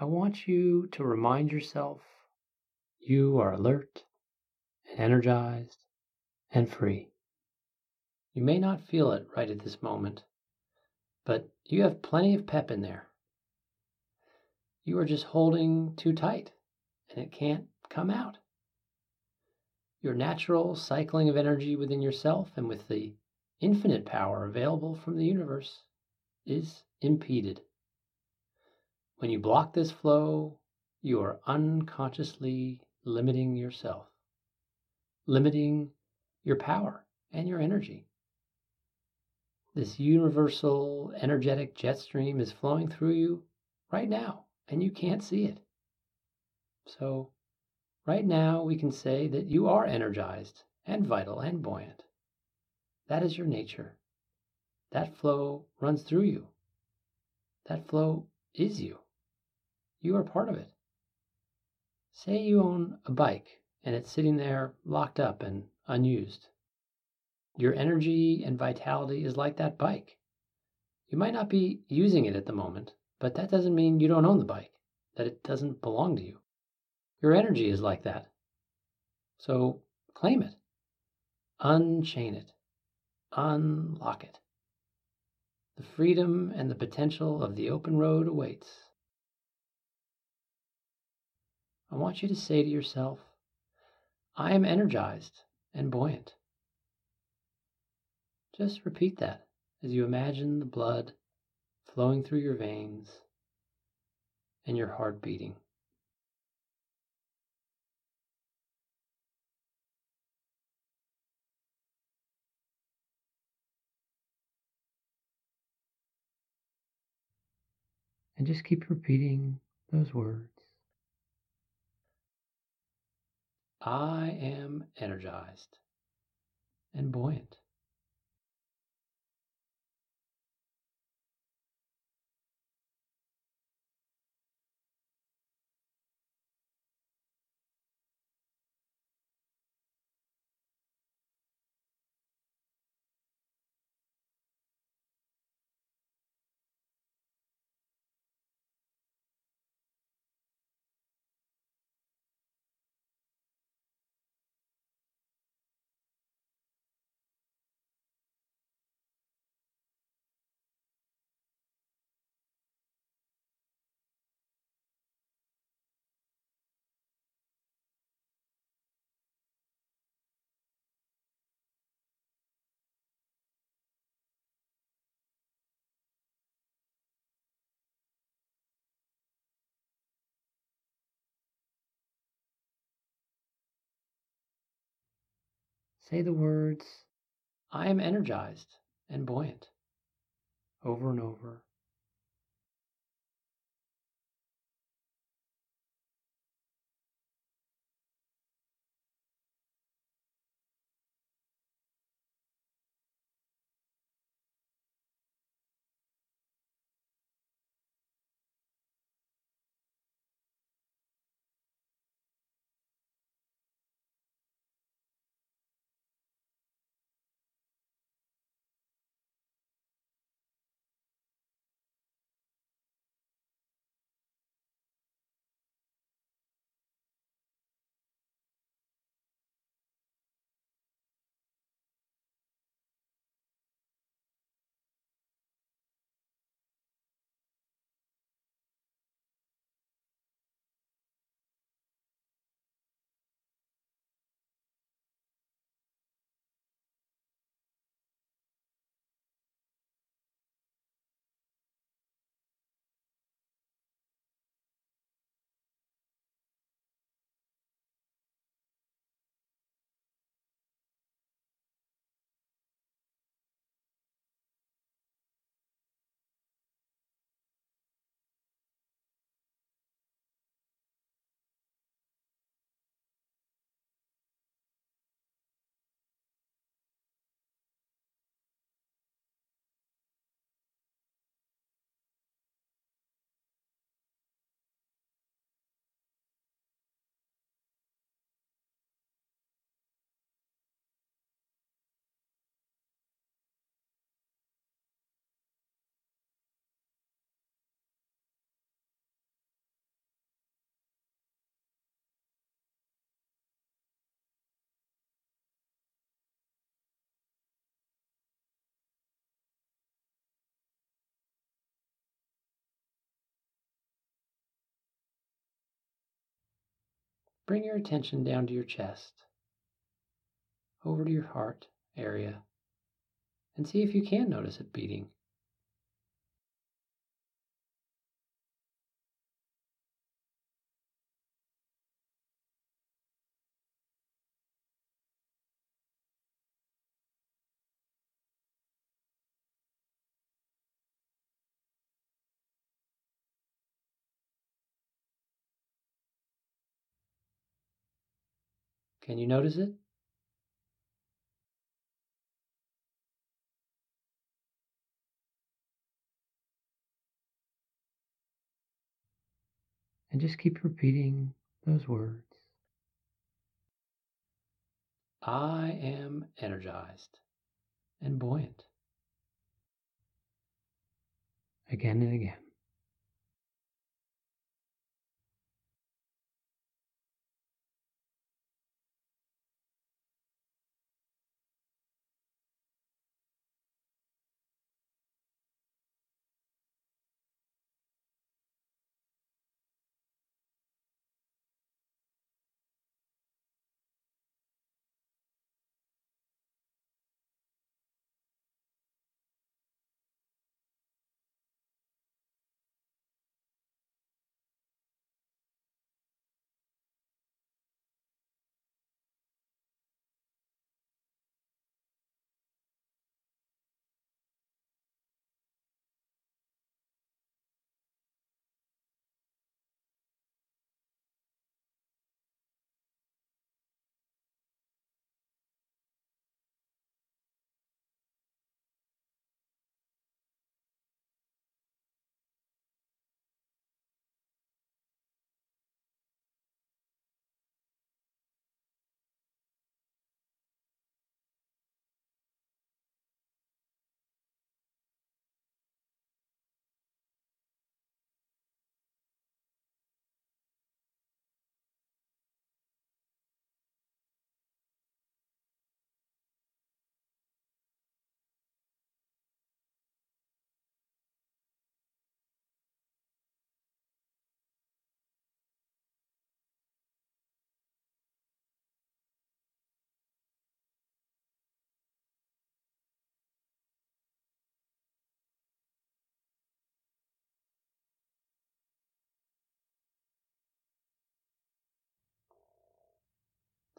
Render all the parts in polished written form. I want you to remind yourself you are alert and energized and free. You may not feel it right at this moment, but you have plenty of pep in there. You are just holding too tight, and it can't come out. Your natural cycling of energy within yourself and with the infinite power available from the universe is impeded. When you block this flow, you are unconsciously limiting yourself, limiting your power and your energy. This universal energetic jet stream is flowing through you right now, and you can't see it. So, right now we can say that you are energized and vital and buoyant. That is your nature. That flow runs through you. That flow is you. You are part of it. Say you own a bike and it's sitting there locked up and unused. Your energy and vitality is like that bike. You might not be using it at the moment, but that doesn't mean you don't own the bike, that it doesn't belong to you. Your energy is like that. So claim it. Unchain it. Unlock it. The freedom and the potential of the open road awaits. I want you to say to yourself, I am energized and buoyant. Just repeat that as you imagine the blood flowing through your veins and your heart beating. And just keep repeating those words. I am energized and buoyant. Say the words, I am energized and buoyant, over and over. Bring your attention down to your chest, over to your heart area, and see if you can notice it beating. Can you notice it? And just keep repeating those words. I am energized and buoyant. Again and again.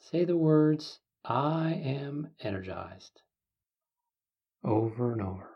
Say the words, I am energized, over and over.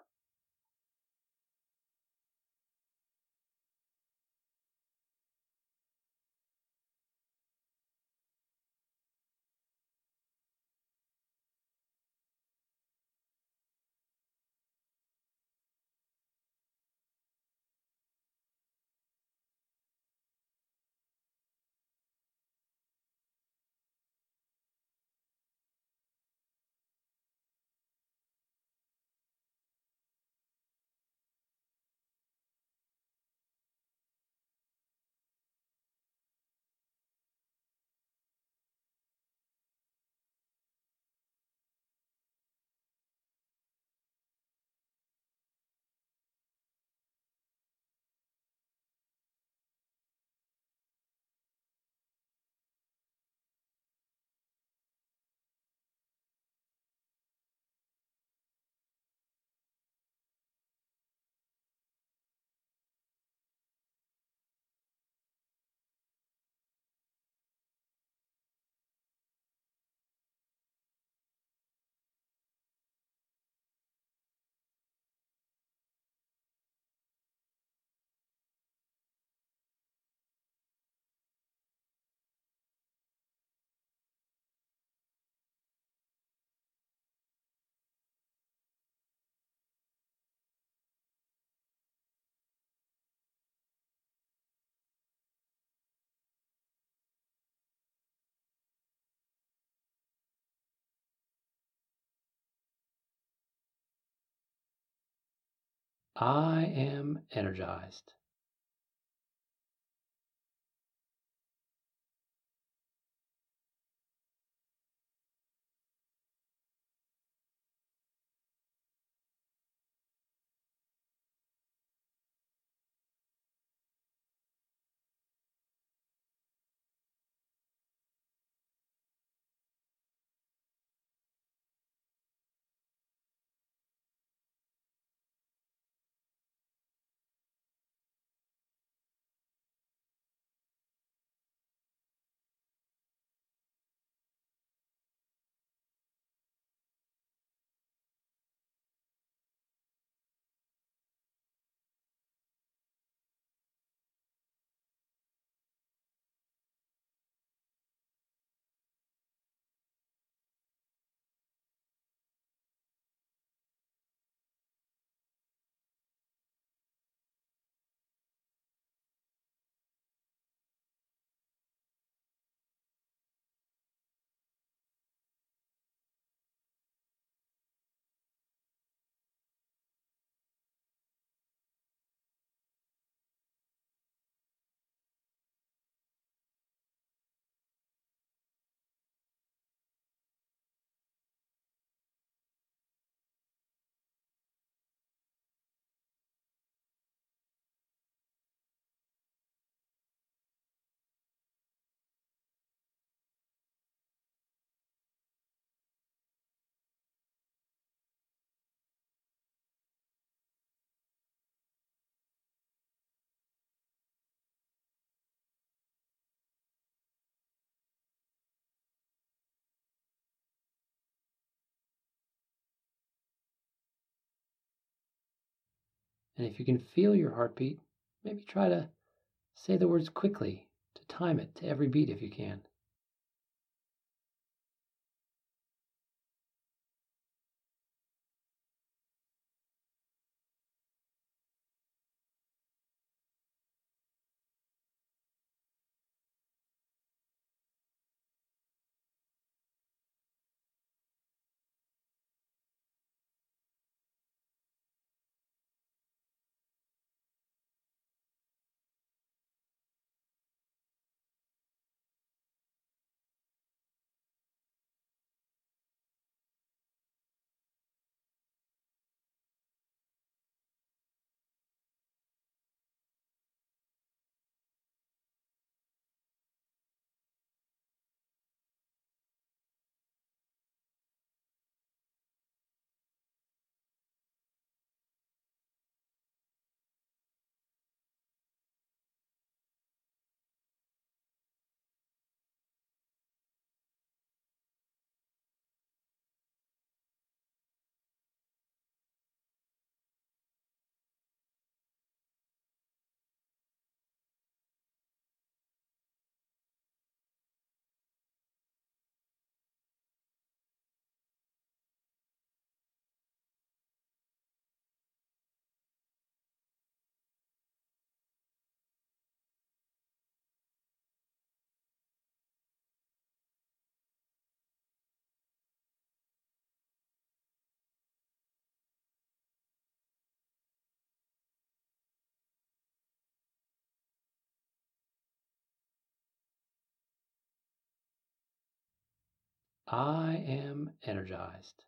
I am energized. And if you can feel your heartbeat, maybe try to say the words quickly to time it to every beat if you can. I am energized.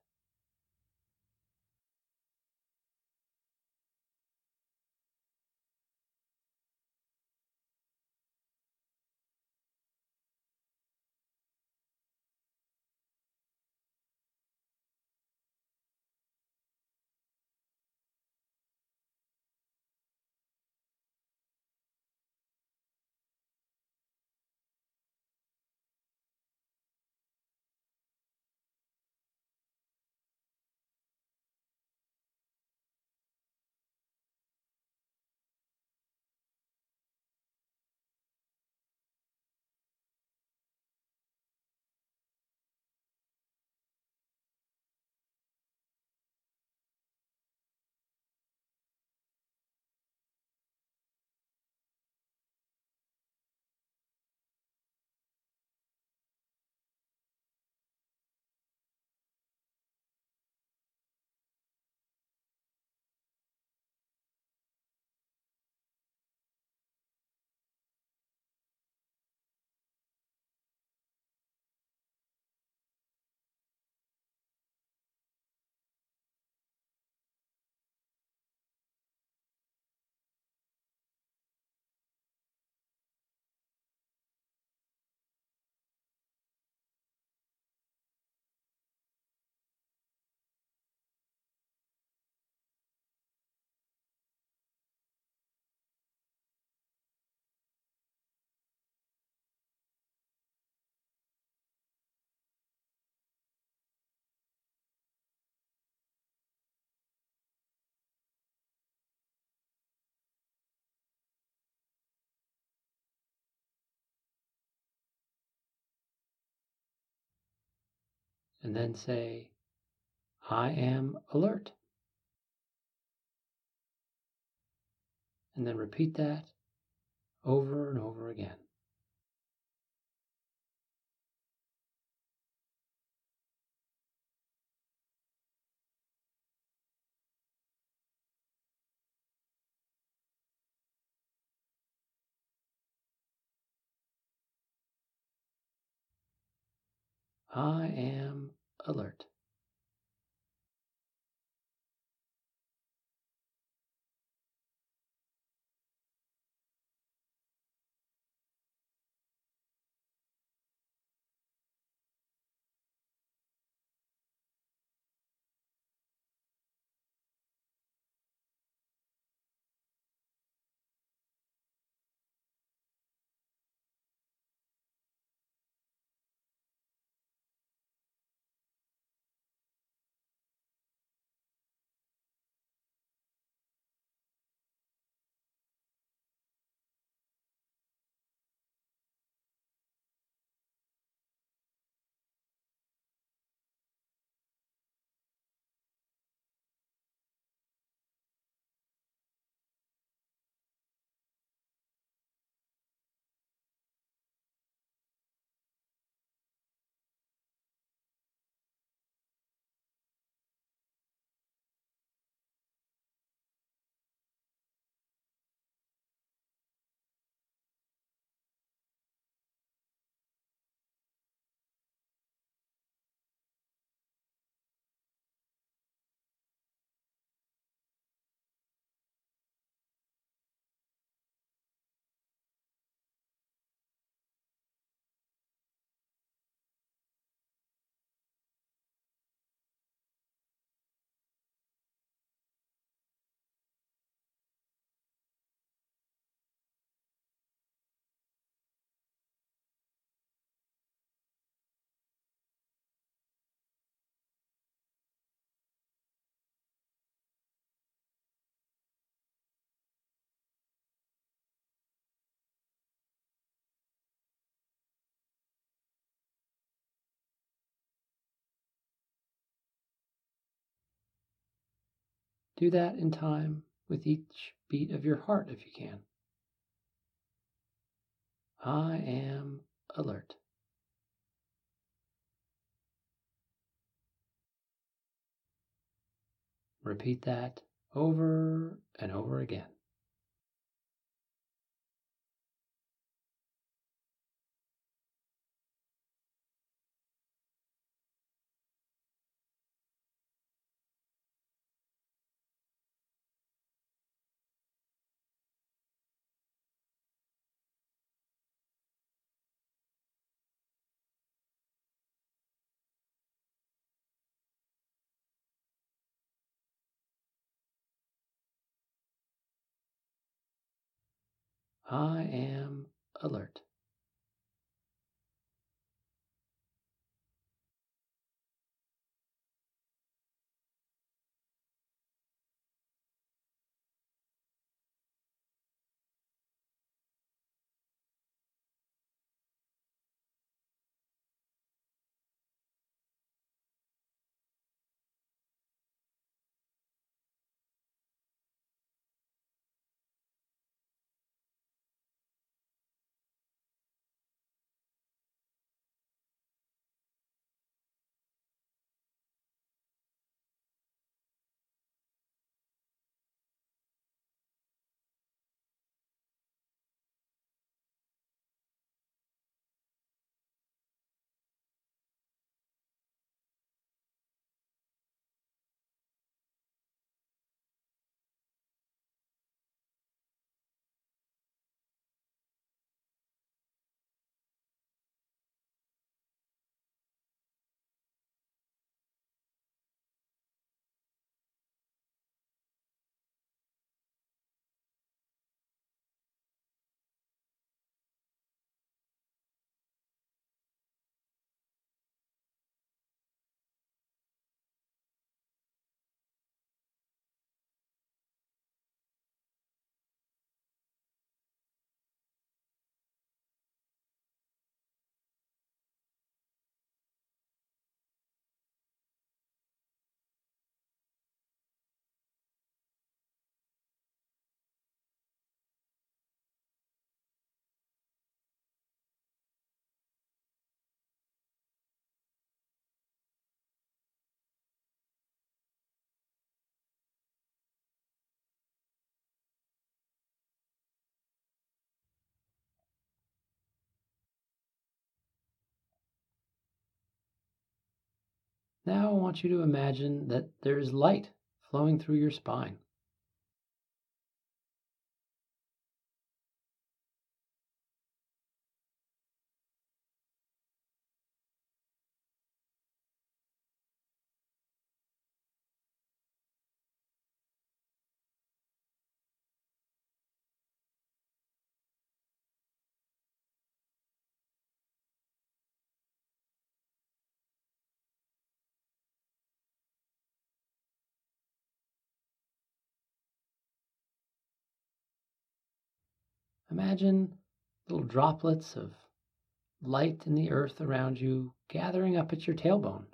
And then say, I am alert. And then repeat that over and over again. I am alert. Do that in time with each beat of your heart if you can. I am alert. Repeat that over and over again. I am alert. Now I want you to imagine that there is light flowing through your spine. Imagine little droplets of light in the earth around you gathering up at your tailbone.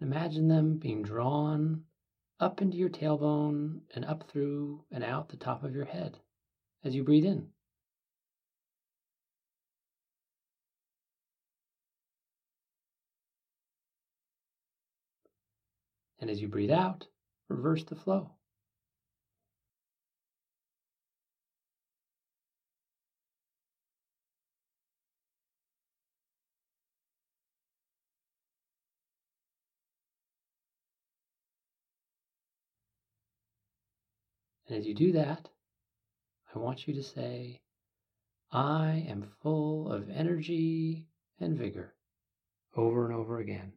Imagine them being drawn up into your tailbone and up through and out the top of your head as you breathe in. And as you breathe out, reverse the flow. And as you do that, I want you to say, I am full of energy and vigor, over and over again.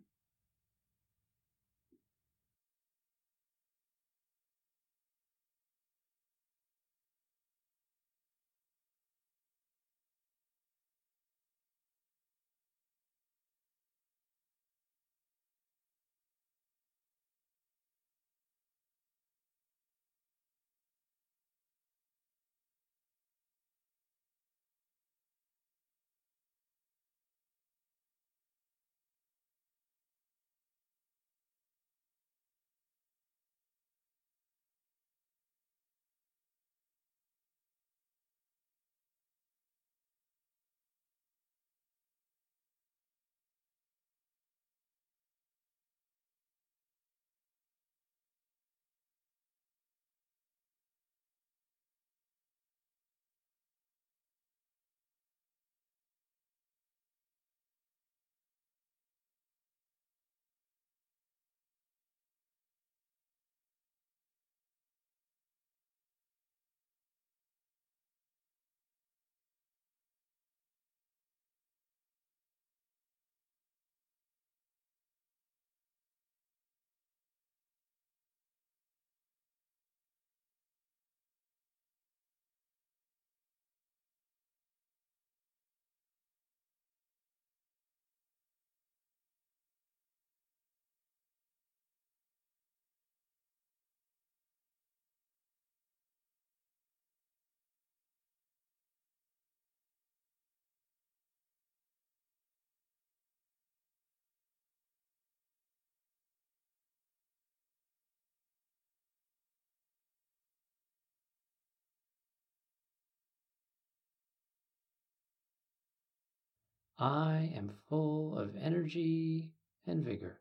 I am full of energy and vigor.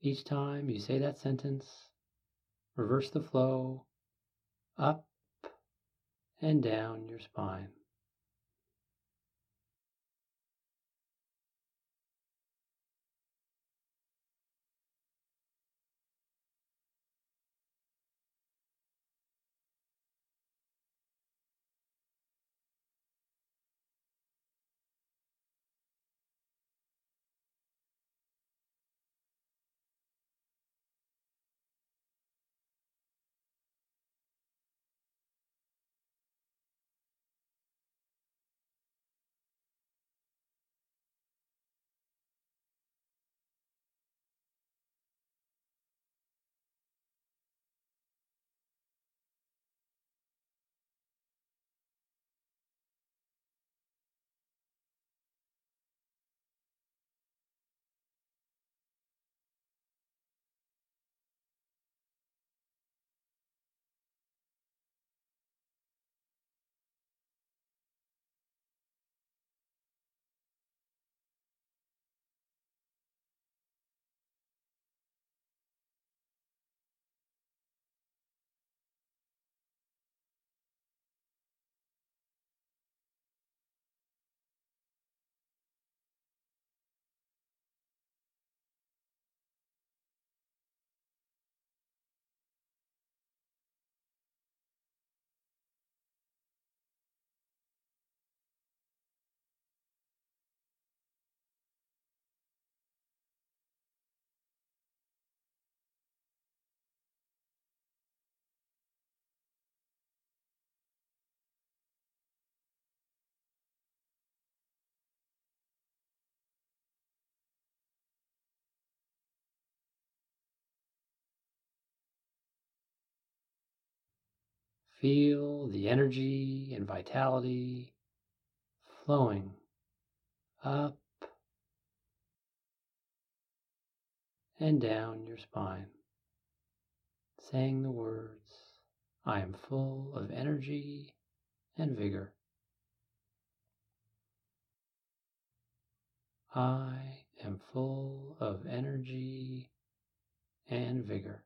Each time you say that sentence, reverse the flow up and down your spine. Feel the energy and vitality flowing up and down your spine, saying the words, I am full of energy and vigor. I am full of energy and vigor.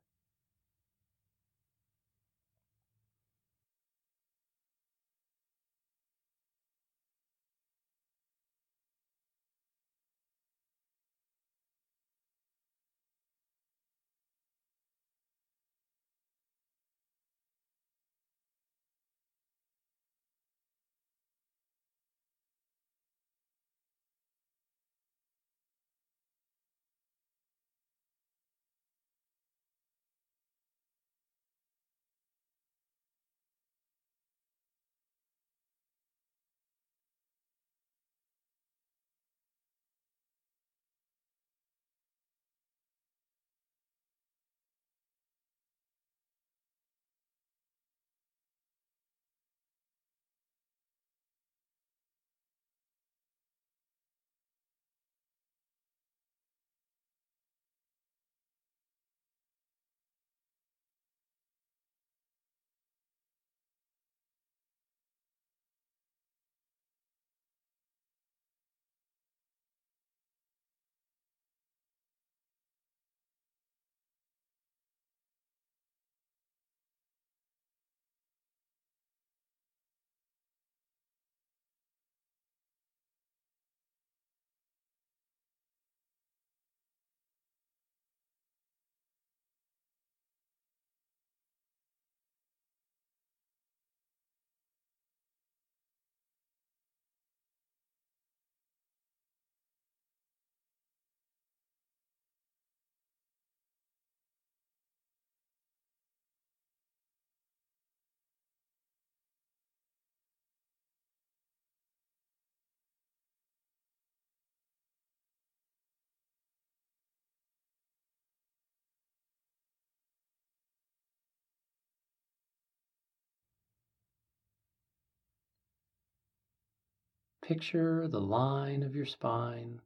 Picture the line of your spine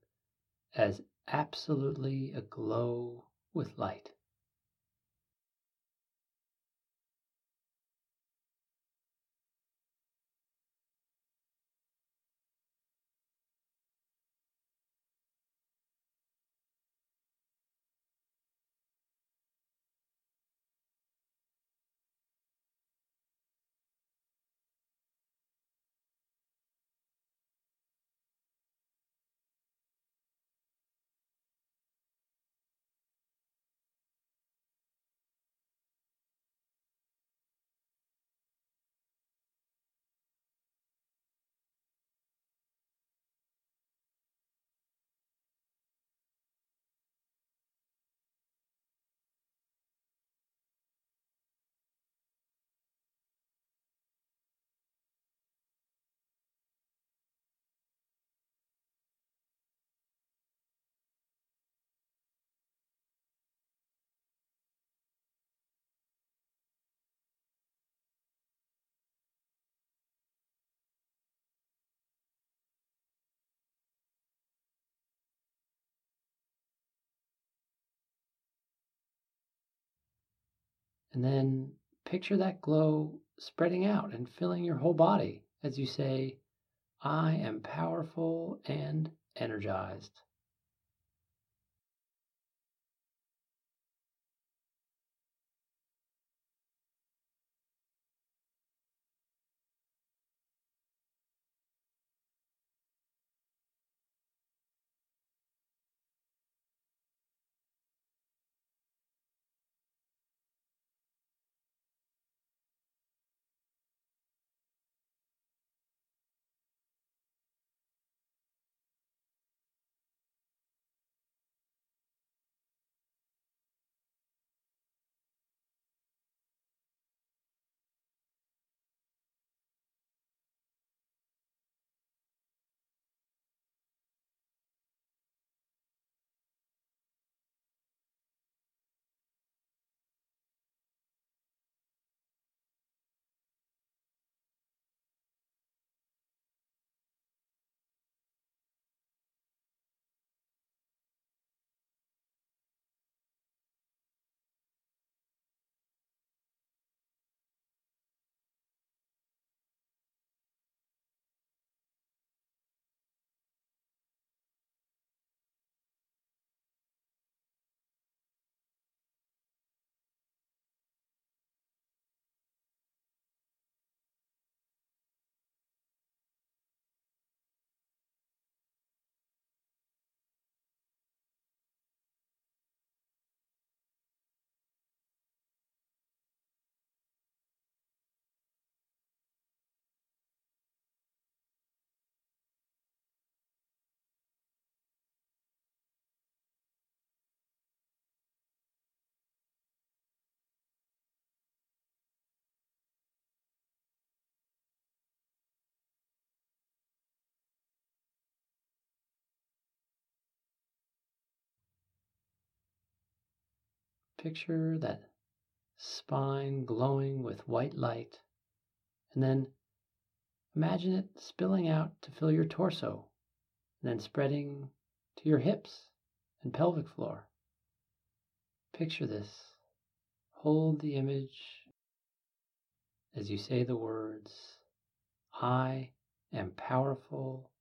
as absolutely aglow with light. And then picture that glow spreading out and filling your whole body as you say, I am powerful and energized. Picture that spine glowing with white light, and then imagine it spilling out to fill your torso, and then spreading to your hips and pelvic floor. Picture this. Hold the image as you say the words, I am powerful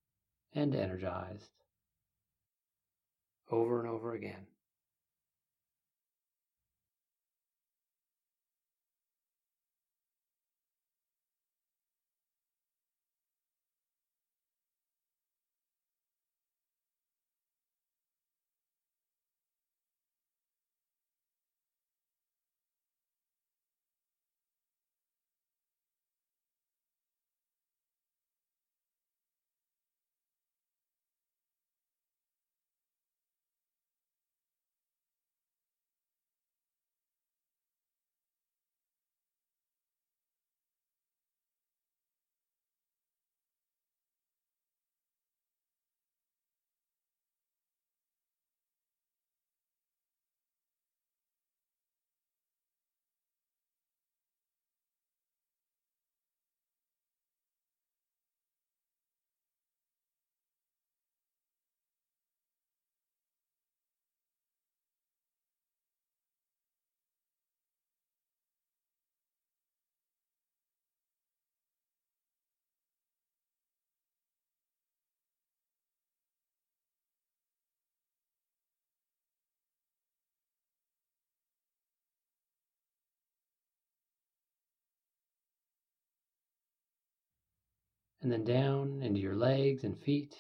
and energized, over and over again. and then down into your legs and feet.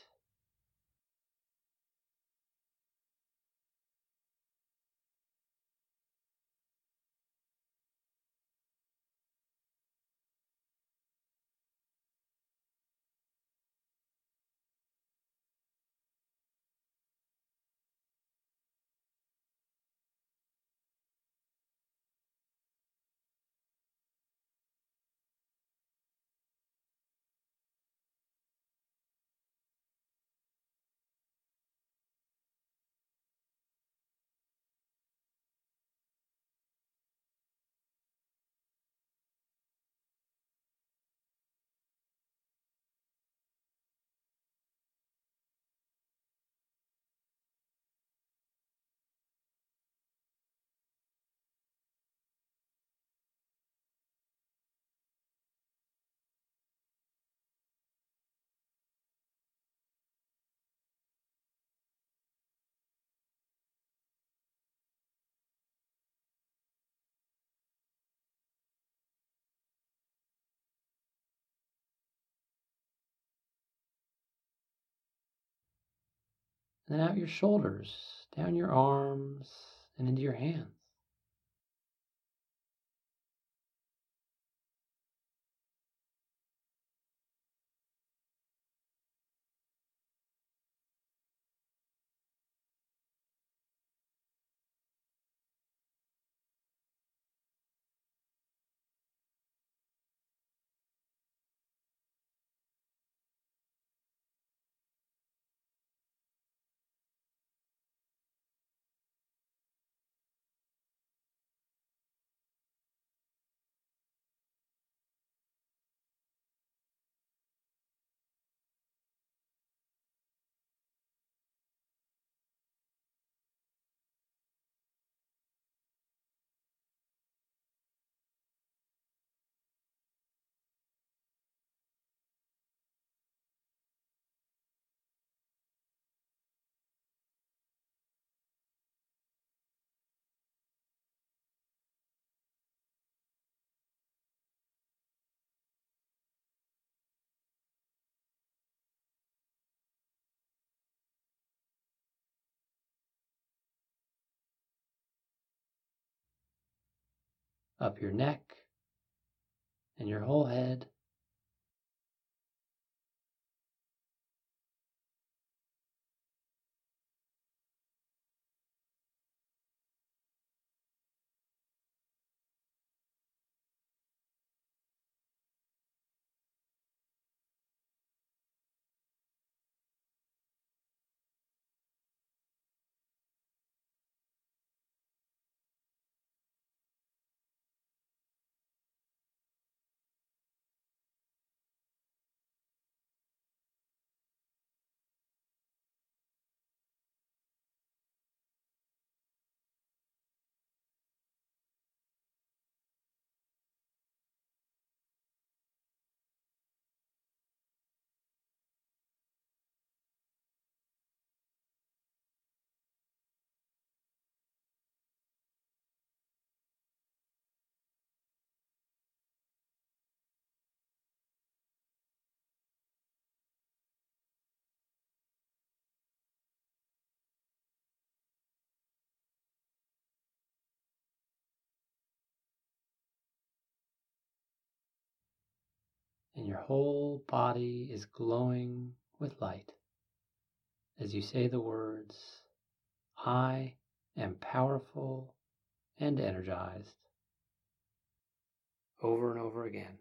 And then out your shoulders, down your arms, and into your hands. Up your neck and your whole head. And your whole body is glowing with light as you say the words, I am powerful and energized, over and over again.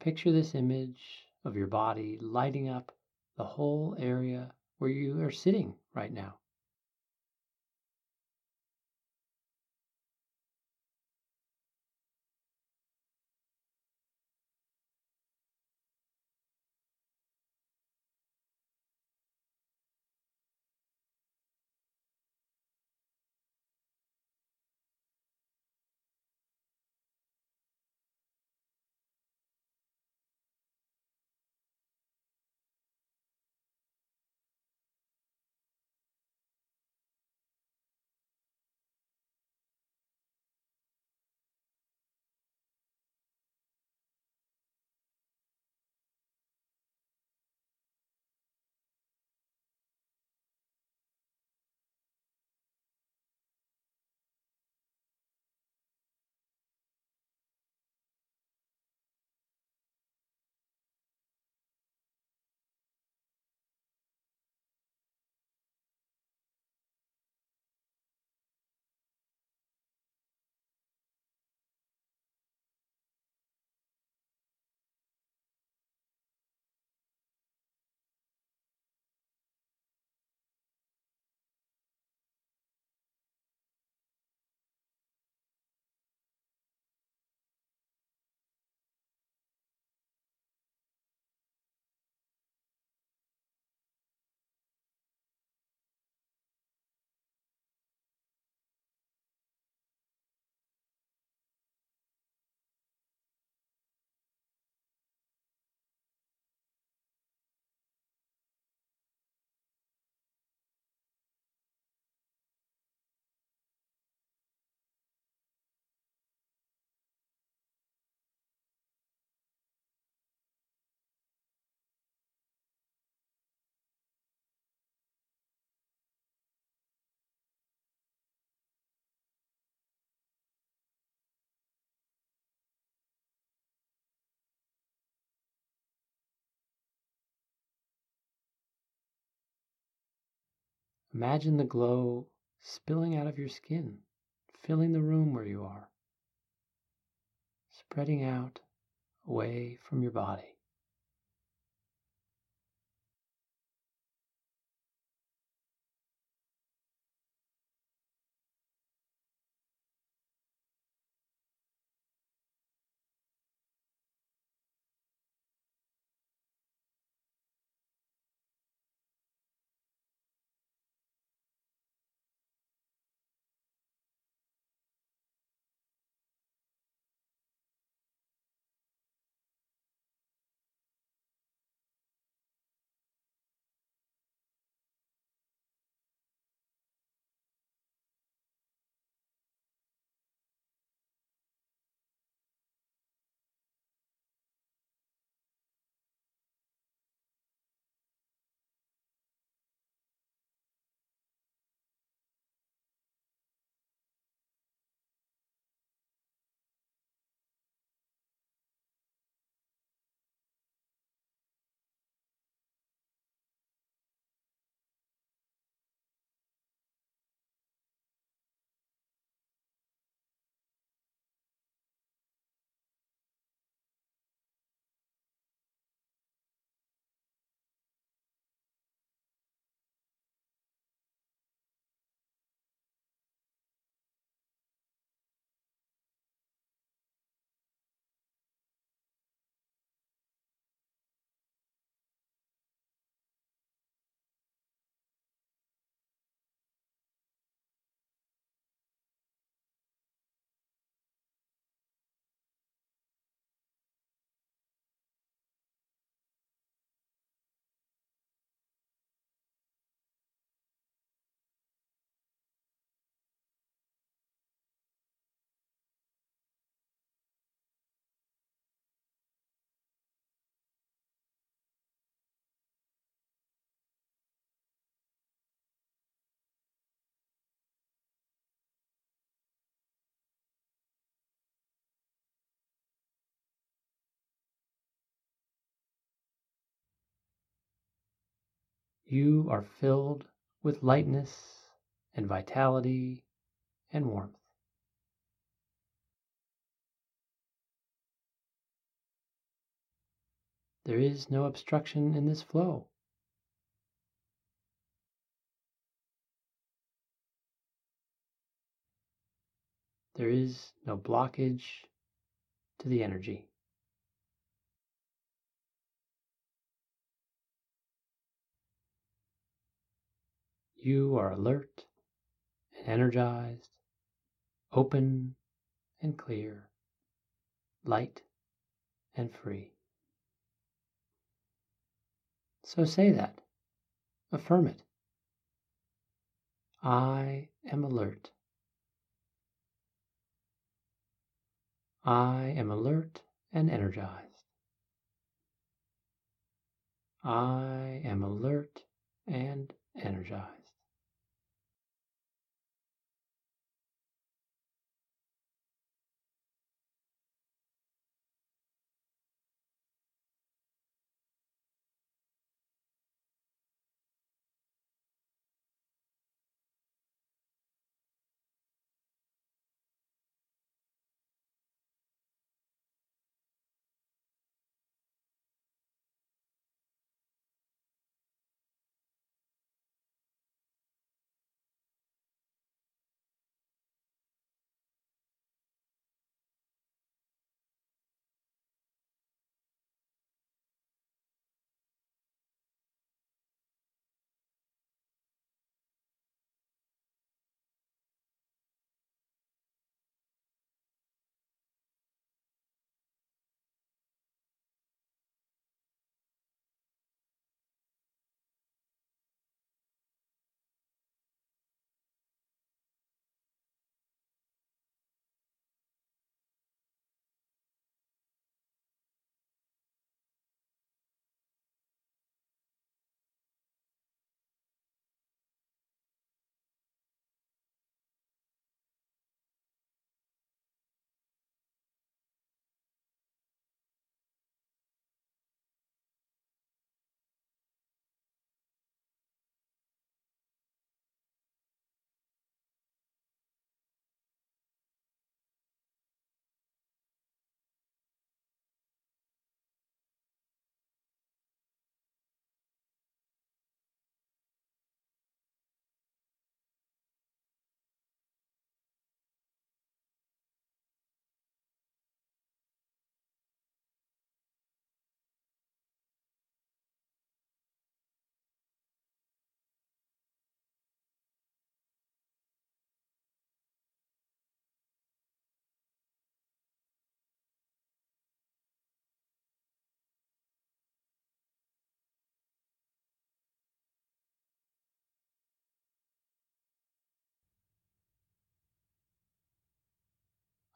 Picture this image of your body lighting up the whole area where you are sitting right now. Imagine the glow spilling out of your skin, filling the room where you are, spreading out away from your body. You are filled with lightness and vitality and warmth. There is no obstruction in this flow. There is no blockage to the energy. You are alert and energized, open and clear, light and free. So say that. Affirm it. I am alert. I am alert and energized. I am alert and energized.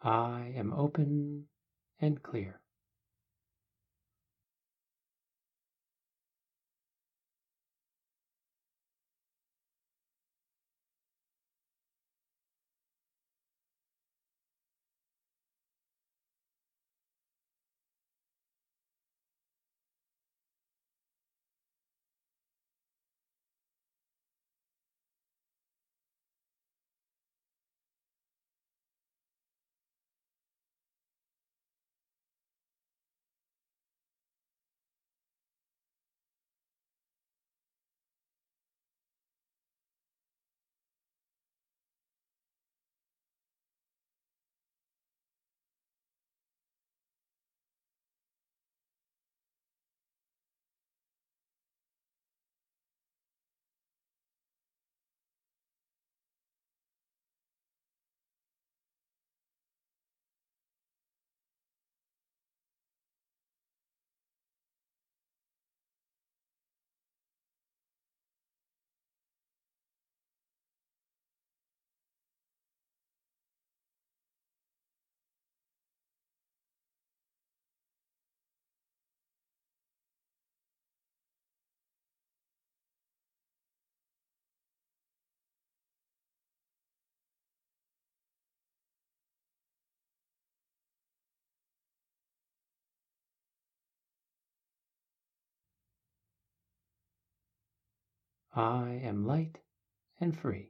I am open and clear. I am light and free.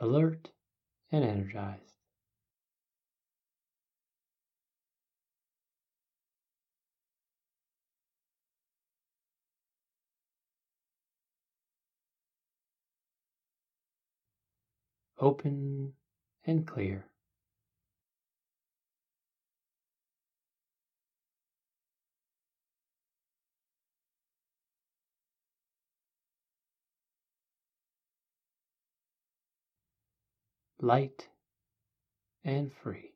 alert, and energized. Open and clear. Light and free.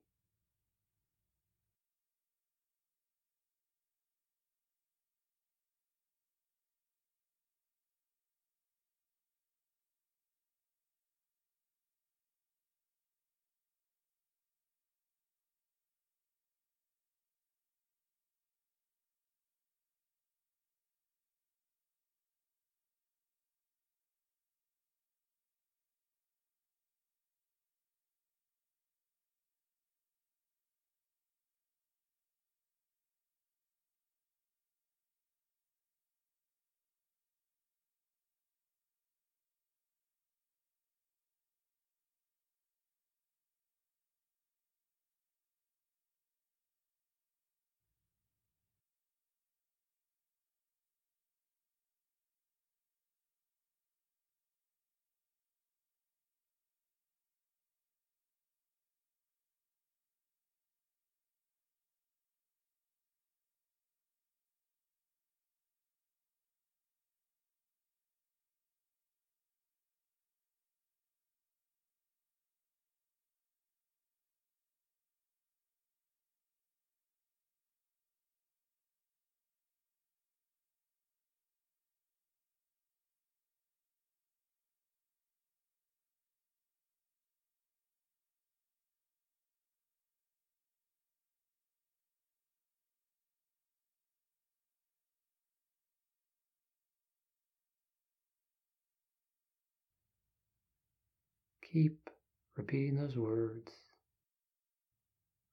Keep repeating those words.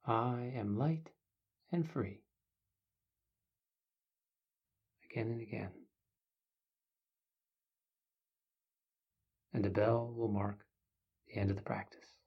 I am light and free. Again and again. And the bell will mark the end of the practice.